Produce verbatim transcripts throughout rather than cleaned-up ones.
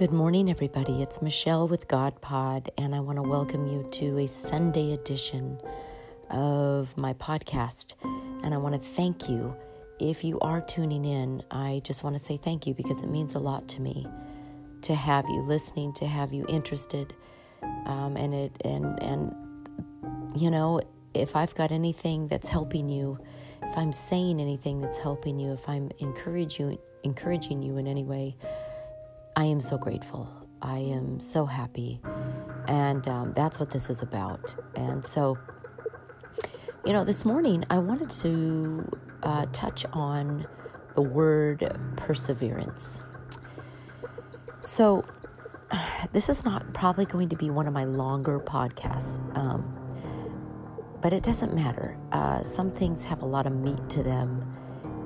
Good morning, everybody. It's Michelle with God Pod, and I want to welcome you to a Sunday edition of my podcast. And I want to thank you. If you are tuning in, I just want to say thank you because it means a lot to me to have you listening, to have you interested. Um, and it and and you know, if I've got anything that's helping you, if I'm saying anything that's helping you, if I'm encouraging you, encouraging you in any way, I am so grateful. I am so happy. And um, that's what this is about. And so, you know, this morning I wanted to uh, touch on the word perseverance. So this is not probably going to be one of my longer podcasts, um, but it doesn't matter. Uh, some things have a lot of meat to them,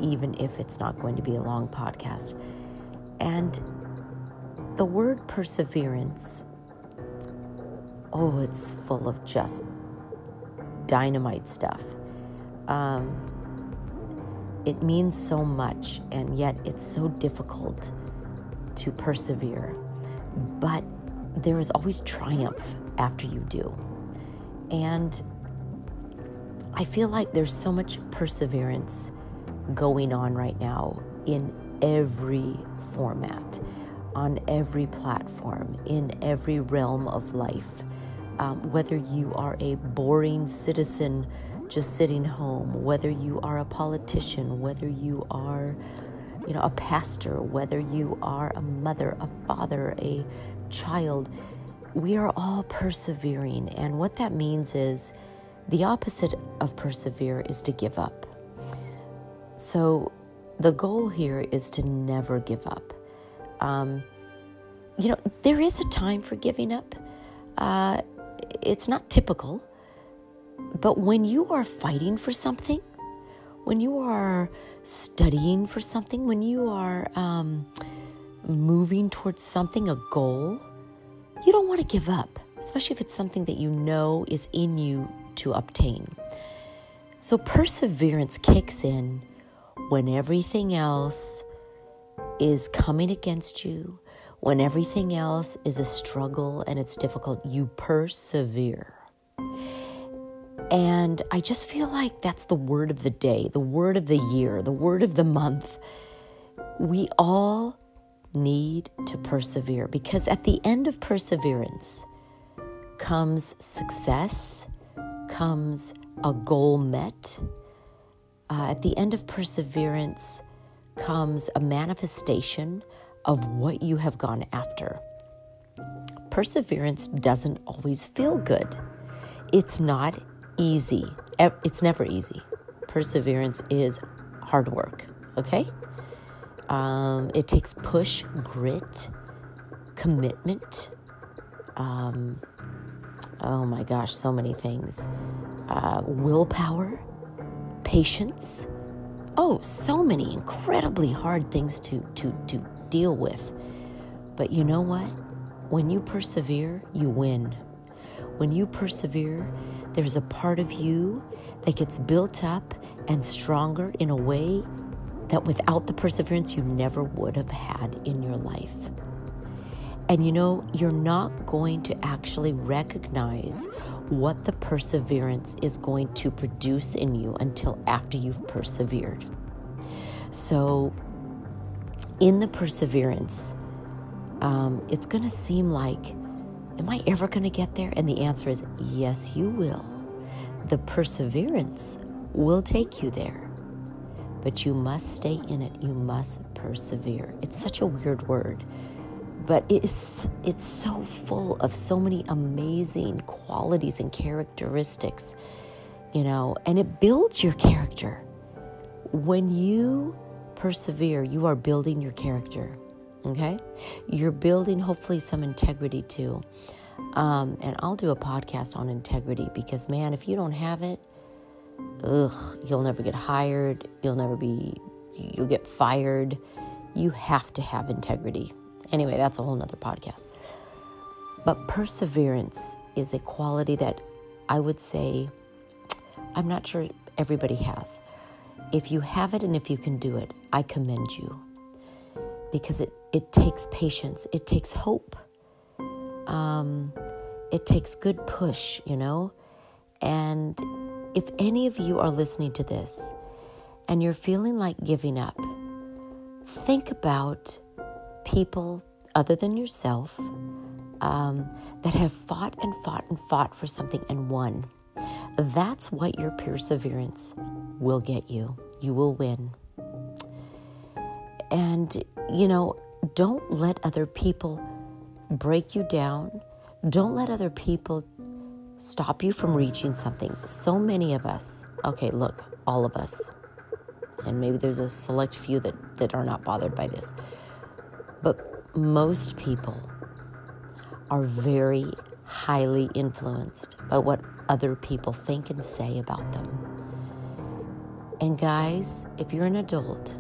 even if it's not going to be a long podcast. And the word perseverance, oh, it's full of just dynamite stuff. Um, it means so much, and yet it's so difficult to persevere. But there is always triumph after you do. And I feel like there's so much perseverance going on right now in every format, on every platform, in every realm of life. Um, whether you are a boring citizen just sitting home, whether you are a politician, whether you are, you know, a pastor, whether you are a mother, a father, a child, we are all persevering. And what that means is the opposite of persevere is to give up. So the goal here is to never give up. Um, you know, there is a time for giving up. Uh, it's not typical, but when you are fighting for something, when you are studying for something, when you are um, moving towards something, a goal, you don't want to give up, especially if it's something that you know is in you to obtain. So perseverance kicks in when everything else is coming against you, when everything else is a struggle and it's difficult. You persevere. And I just feel like that's the word of the day, the word of the year, the word of the month. We all need to persevere, because at the end of perseverance comes success, comes a goal met. Uh, at the end of perseverance comes a manifestation of what you have gone after. Perseverance doesn't always feel good. It's not easy. It's never easy. Perseverance is hard work, okay? Um, it takes push, grit, commitment. Um, oh my gosh, so many things. Uh, willpower, patience. Oh, so many incredibly hard things to, to, to deal with. But you know what? When you persevere, you win. When you persevere, there's a part of you that gets built up and stronger in a way that without the perseverance you never would have had in your life. And you know, you're not going to actually recognize what the perseverance is going to produce in you until after you've persevered. So in the perseverance, um, it's going to seem like, am I ever going to get there? And the answer is, yes, you will. The perseverance will take you there, but you must stay in it. You must persevere. It's such a weird word. But it's it's so full of so many amazing qualities and characteristics, you know, and it builds your character. When you persevere, you are building your character, okay? You're building hopefully some integrity too. Um, and I'll do a podcast on integrity because, man, if you don't have it, ugh, you'll never get hired. You'll never be, you'll get fired. You have to have integrity. Anyway, that's a whole nother podcast. But perseverance is a quality that I would say I'm not sure everybody has. If you have it and if you can do it, I commend you. Because it, it takes patience. It takes hope. Um, it takes good push, you know. And if any of you are listening to this and you're feeling like giving up, think about people other than yourself um, that have fought and fought and fought for something and won. That's what your perseverance will get you. You will win. And, you know, don't let other people break you down. Don't let other people stop you from reaching something. So many of us, okay, look, all of us, and maybe there's a select few that, that are not bothered by this, but most people are very highly influenced by what other people think and say about them. And guys, if you're an adult,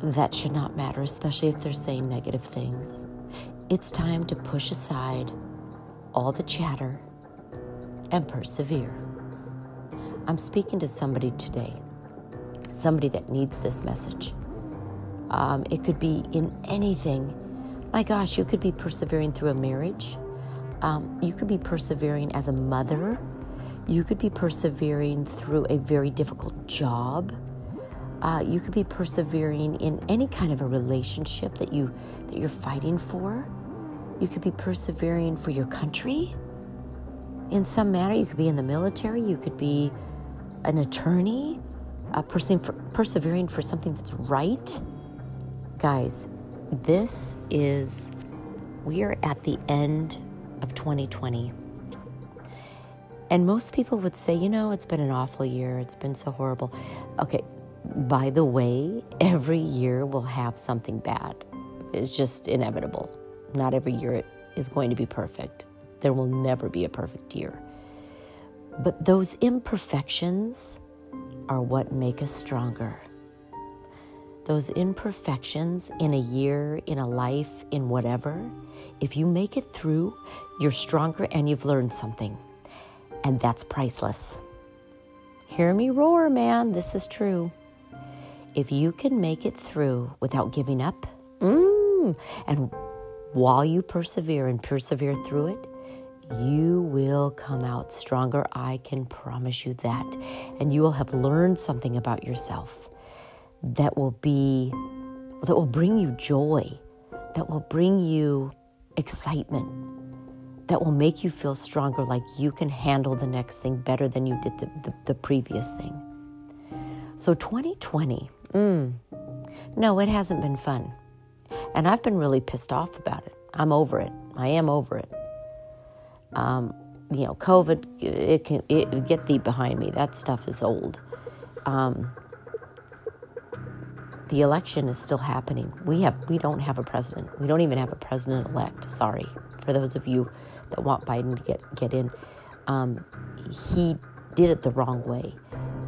that should not matter, especially if they're saying negative things. It's time to push aside all the chatter and persevere. I'm speaking to somebody today, somebody that needs this message. Um, it could be in anything. My gosh, you could be persevering through a marriage. Um, you could be persevering as a mother. You could be persevering through a very difficult job. Uh, you could be persevering in any kind of a relationship that you that you're fighting for. You could be persevering for your country in some manner. You could be in the military. You could be an attorney, a person for, persevering for something that's right. Guys, this is, we are at the end of twenty twenty. And most people would say, you know, it's been an awful year. It's been so horrible. Okay. By the way, every year will have something bad. It's just inevitable. Not every year is going to be perfect. There will never be a perfect year. But those imperfections are what make us stronger. Those imperfections in a year, in a life, in whatever, if you make it through, you're stronger and you've learned something. And that's priceless. Hear me roar, man. This is true. If you can make it through without giving up, mm, and while you persevere and persevere through it, you will come out stronger. I can promise you that. And you will have learned something about yourself that will be, that will bring you joy, that will bring you excitement, that will make you feel stronger, like you can handle the next thing better than you did the, the, the previous thing. So twenty twenty, mm, no, it hasn't been fun. And I've been really pissed off about it. I'm over it. I am over it. Um, you know, COVID, it can it, get thee behind me. That stuff is old. Um, the election is still happening. We have we don't have a president. We don't even have a president-elect. Sorry, for those of you that want Biden to get get in, um, he did it the wrong way.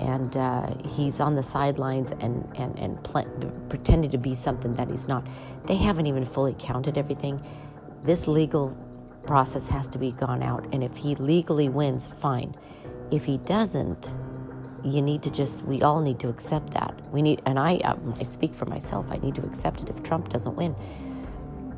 And uh, he's on the sidelines and, and, and pl- pretending to be something that he's not. They haven't even fully counted everything. This legal process has to be gone out. And if he legally wins, fine. If he doesn't, you need to just, we all need to accept that. We need, and I, um, I speak for myself, I need to accept it if Trump doesn't win.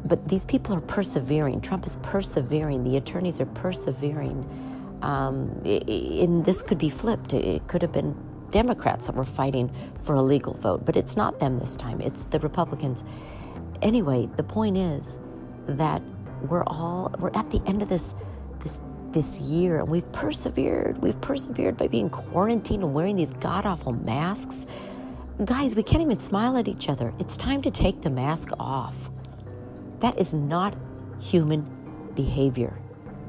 But these people are persevering. Trump is persevering. The attorneys are persevering. Um, and this could be flipped. It could have been Democrats that were fighting for a legal vote, but it's not them this time. It's the Republicans. Anyway, the point is that we're all, we're at the end of this, this, this year, and we've persevered. We've persevered by being quarantined and wearing these god-awful masks. Guys, we can't even smile at each other. It's time to take the mask off. That is not human behavior.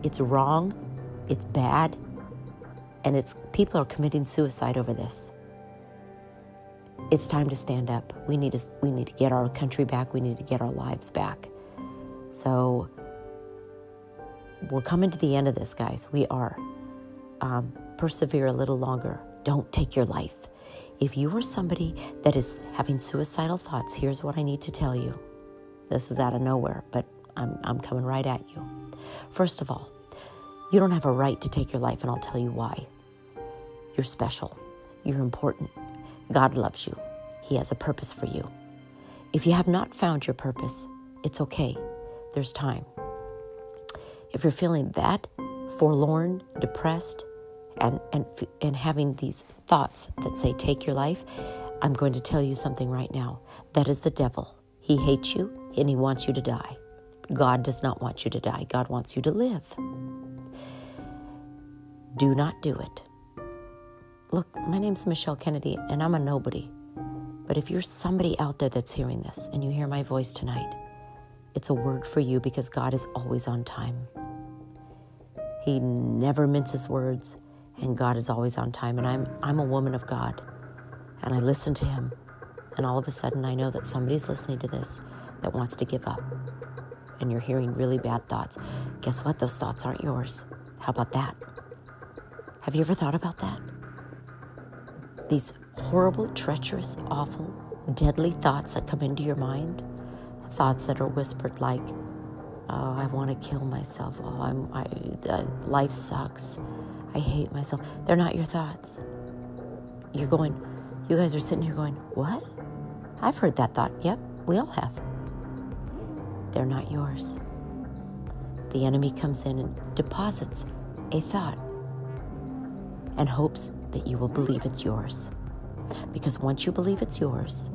It's wrong. It's bad, and it's people are committing suicide over this. It's time to stand up. We need to we need to get our country back. We need to get our lives back. So we're coming to the end of this, guys. We are. Um, persevere a little longer. Don't take your life. If you are somebody that is having suicidal thoughts, here's what I need to tell you. This is out of nowhere, but I'm I'm coming right at you. First of all, you don't have a right to take your life, and I'll tell you why. You're special. You're important. God loves you. He has a purpose for you. If you have not found your purpose, it's okay. There's time. If you're feeling that forlorn, depressed, and and and having these thoughts that say, take your life, I'm going to tell you something right now. That is the devil. He hates you and he wants you to die. God does not want you to die. God wants you to live. Do not do it. Look, my name's Michelle Kennedy, and I'm a nobody. But if you're somebody out there that's hearing this and you hear my voice tonight, it's a word for you, because God is always on time. He never minces words, and God is always on time. And I'm I'm a woman of God, and I listen to him. And all of a sudden, I know that somebody's listening to this that wants to give up. And you're hearing really bad thoughts. Guess what? Those thoughts aren't yours. How about that? Have you ever thought about that? These horrible, treacherous, awful, deadly thoughts that come into your mind. Thoughts that are whispered like, oh, I want to kill myself. Oh, I'm, I, uh, life sucks. I hate myself. They're not your thoughts. You're going, you guys are sitting here going, what? I've heard that thought. Yep, we all have. They're not yours. The enemy comes in and deposits a thought and hopes that you will believe it's yours. Because once you believe it's yours,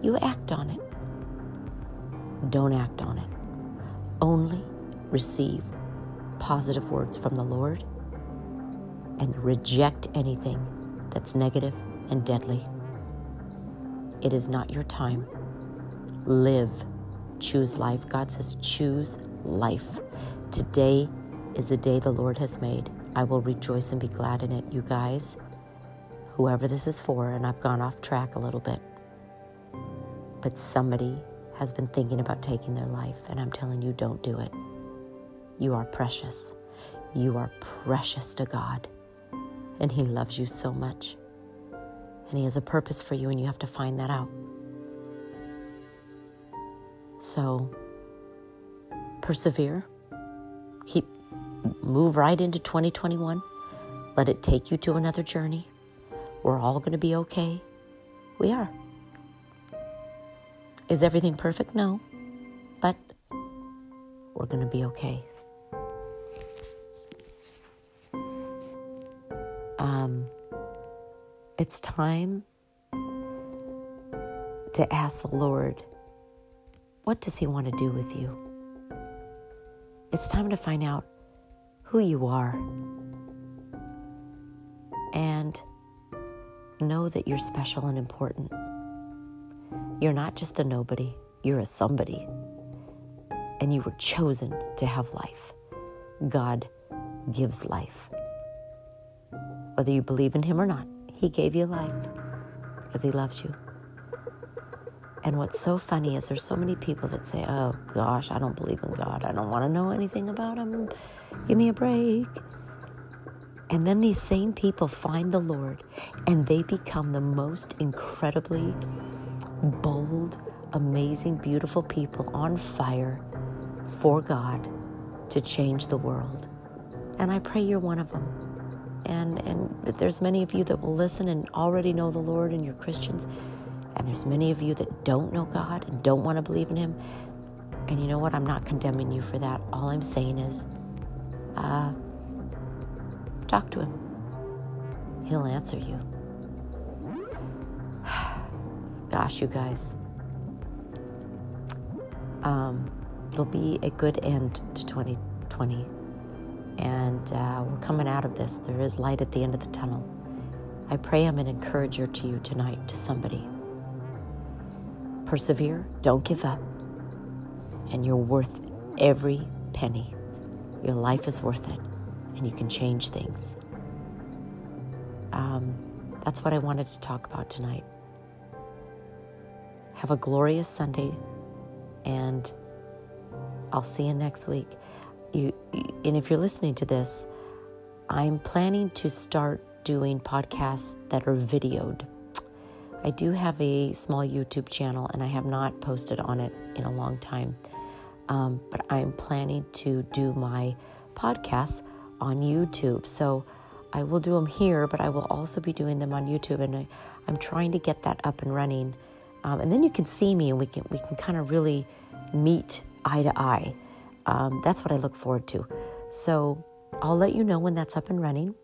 you act on it. Don't act on it. Only receive positive words from the Lord and reject anything that's negative and deadly. It is not your time. Live. Choose life. God says choose life. Today is the day the Lord has made. I will rejoice and be glad in it. You guys, whoever this is for, and I've gone off track a little bit, but somebody has been thinking about taking their life, and I'm telling you, don't do it. You are precious. You are precious to God, and he loves you so much, and he has a purpose for you, and you have to find that out. So persevere. Keep move right into twenty twenty-one. Let it take you to another journey. We're all going to be okay. We are. Is everything perfect? No. But we're going to be okay. Um, it's time to ask the Lord, what does he want to do with you? It's time to find out who you are. And know that you're special and important. You're not just a nobody, you're a somebody. And you were chosen to have life. God gives life. Whether you believe in him or not, he gave you life because he loves you. And what's so funny is there's so many people that say, oh gosh, I don't believe in God. I don't want to know anything about him. Give me a break. And then these same people find the Lord, and they become the most incredibly bold, amazing, beautiful people on fire for God to change the world. And I pray you're one of them. And and there's many of you that will listen and already know the Lord, and you're Christians. And there's many of you that don't know God and don't want to believe in him. And you know what? I'm not condemning you for that. All I'm saying is, uh, talk to him. He'll answer you. Gosh, you guys. Um, it'll be a good end to twenty twenty. And uh, we're coming out of this. There is light at the end of the tunnel. I pray I'm an encourager to you tonight, to somebody. Persevere. Don't give up. And you're worth every penny. Your life is worth it. And you can change things. Um, that's what I wanted to talk about tonight. Have a glorious Sunday, and I'll see you next week. You, and if you're listening to this, I'm planning to start doing podcasts that are videoed. I do have a small YouTube channel, and I have not posted on it in a long time. Um, but I'm planning to do my podcasts on YouTube. So I will do them here, but I will also be doing them on YouTube. And I, I'm trying to get that up and running Um, and then you can see me and we can we can kind of really meet eye to eye. Um, that's what I look forward to. So I'll let you know when that's up and running,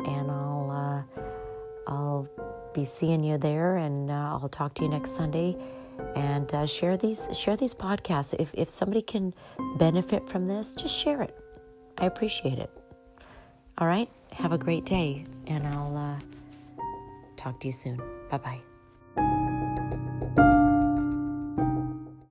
and I'll uh, I'll be seeing you there, and uh, I'll talk to you next Sunday. And uh, share these share these podcasts. If if somebody can benefit from this, just share it. I appreciate it. All right, have a great day, and I'll uh, talk to you soon. Bye bye.